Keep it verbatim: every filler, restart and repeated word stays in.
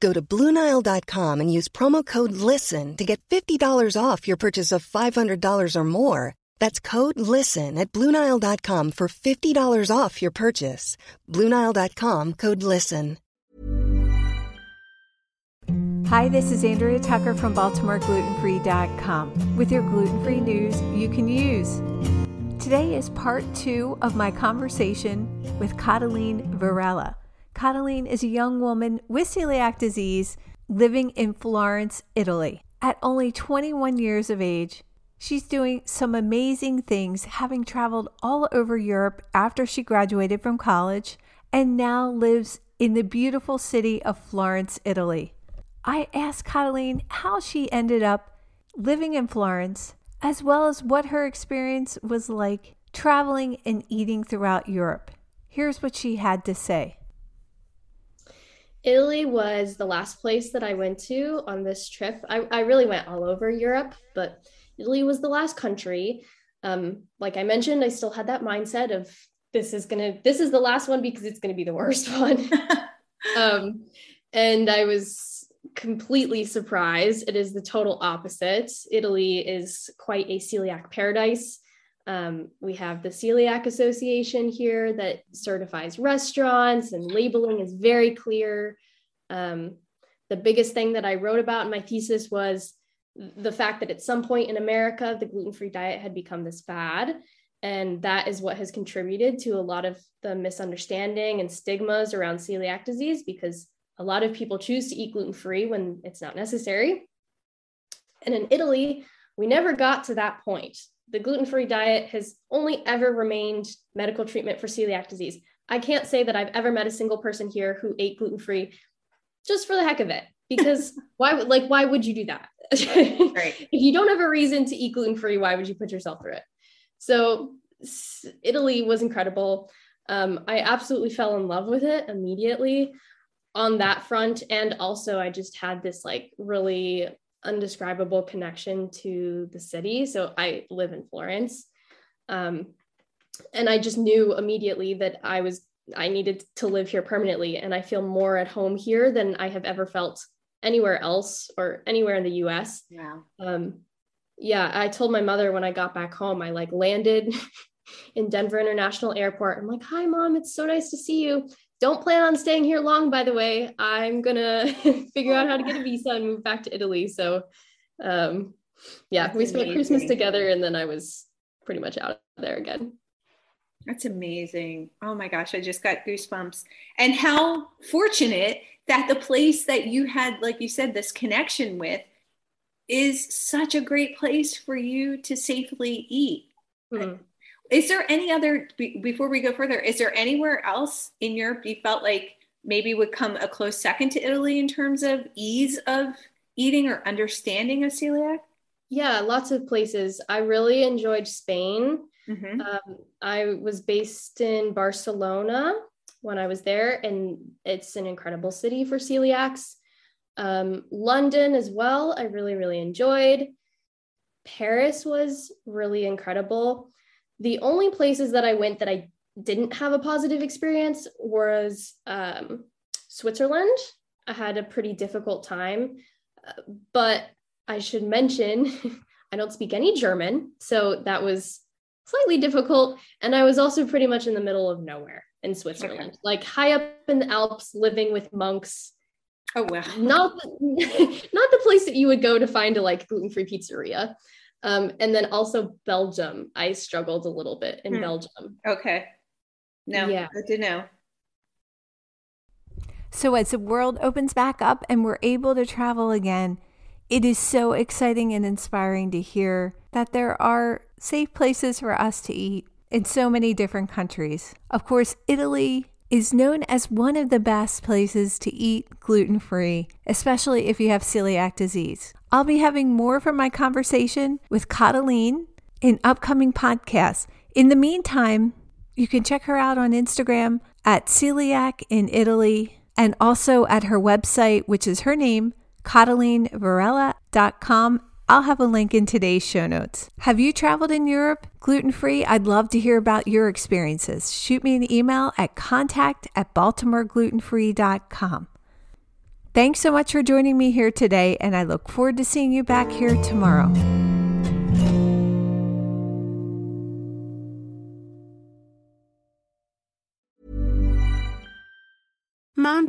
Go to Blue Nile dot com and use promo code LISTEN to get fifty dollars off your purchase of five hundred dollars or more. That's code LISTEN at Blue Nile dot com for fifty dollars off your purchase. Blue Nile dot com, code LISTEN. Hi, this is Andrea Tucker from Baltimore Gluten Free dot com. With your gluten-free news you can use. Today is part two of my conversation with Catalina Varela. Catalina is a young woman with celiac disease living in Florence, Italy. At only twenty-one years of age, she's doing some amazing things, having traveled all over Europe after she graduated from college and now lives in the beautiful city of Florence, Italy. I asked Catalina how she ended up living in Florence, as well as what her experience was like traveling and eating throughout Europe. Here's what she had to say. Italy was the last place that I went to on this trip. I, I really went all over Europe, but Italy was the last country. Um, like I mentioned, I still had that mindset of this is gonna, this is the last one because it's gonna be the worst one. um, and I was completely surprised. It is the total opposite. Italy is quite a celiac paradise. Um, we have the Celiac Association here that certifies restaurants, and labeling is very clear. Um, the biggest thing that I wrote about in my thesis was the fact that at some point in America, the gluten-free diet had become this fad. And that is what has contributed to a lot of the misunderstanding and stigmas around celiac disease, because a lot of people choose to eat gluten-free when it's not necessary. And in Italy, we never got to that point. The gluten-free diet has only ever remained medical treatment for celiac disease. I can't say that I've ever met a single person here who ate gluten-free just for the heck of it, because why would, like, why would you do that? Right. If you don't have a reason to eat gluten-free, why would you put yourself through it? So Italy was incredible. Um, I absolutely fell in love with it immediately on that front. And also I just had this like really undescribable connection to the city. So I live in Florence. Um, and I just knew immediately that I was, I needed to live here permanently. And I feel more at home here than I have ever felt anywhere else or anywhere in the U S. Yeah. Um, yeah. I told my mother when I got back home, I like landed in Denver International Airport. I'm like, hi mom, it's so nice to see you. Don't plan on staying here long, by the way. I'm going to figure out how to get a visa and move back to Italy. So um, yeah, That's we spent amazing. Christmas together and then I was pretty much out of there again. That's amazing. Oh my gosh, I just got goosebumps. And how fortunate that the place that you had, like you said, this connection with is such a great place for you to safely eat. Mm-hmm. Is there any other, before we go further, is there anywhere else in Europe you felt like maybe would come a close second to Italy in terms of ease of eating or understanding of celiac? Yeah, lots of places. I really enjoyed Spain. Mm-hmm. Um, I was based in Barcelona when I was there, and it's an incredible city for celiacs. Um, London as well, I really, really enjoyed. Paris was really incredible. The only places that I went that I didn't have a positive experience was um, Switzerland. I had a pretty difficult time, but I should mention, I don't speak any German, so that was slightly difficult. And I was also pretty much in the middle of nowhere in Switzerland, okay. like high up in the Alps, living with monks. Oh, wow. Not the, not the place that you would go to find a like gluten-free pizzeria. Um, and then also Belgium. I struggled a little bit in hmm. Belgium. Okay. No, yeah. Good to know. So as the world opens back up and we're able to travel again, it is so exciting and inspiring to hear that there are safe places for us to eat in so many different countries. Of course, Italy is known as one of the best places to eat gluten-free, especially if you have celiac disease. I'll be having more from my conversation with Catalina in upcoming podcasts. In the meantime, you can check her out on Instagram at Celiac in Italy and also at her website, which is her name, cotylenevarella dot com. I'll have a link in today's show notes. Have you traveled in Europe gluten-free? I'd love to hear about your experiences. Shoot me an email at contact at baltimore gluten free dot com. Thanks so much for joining me here today, and I look forward to seeing you back here tomorrow. Mom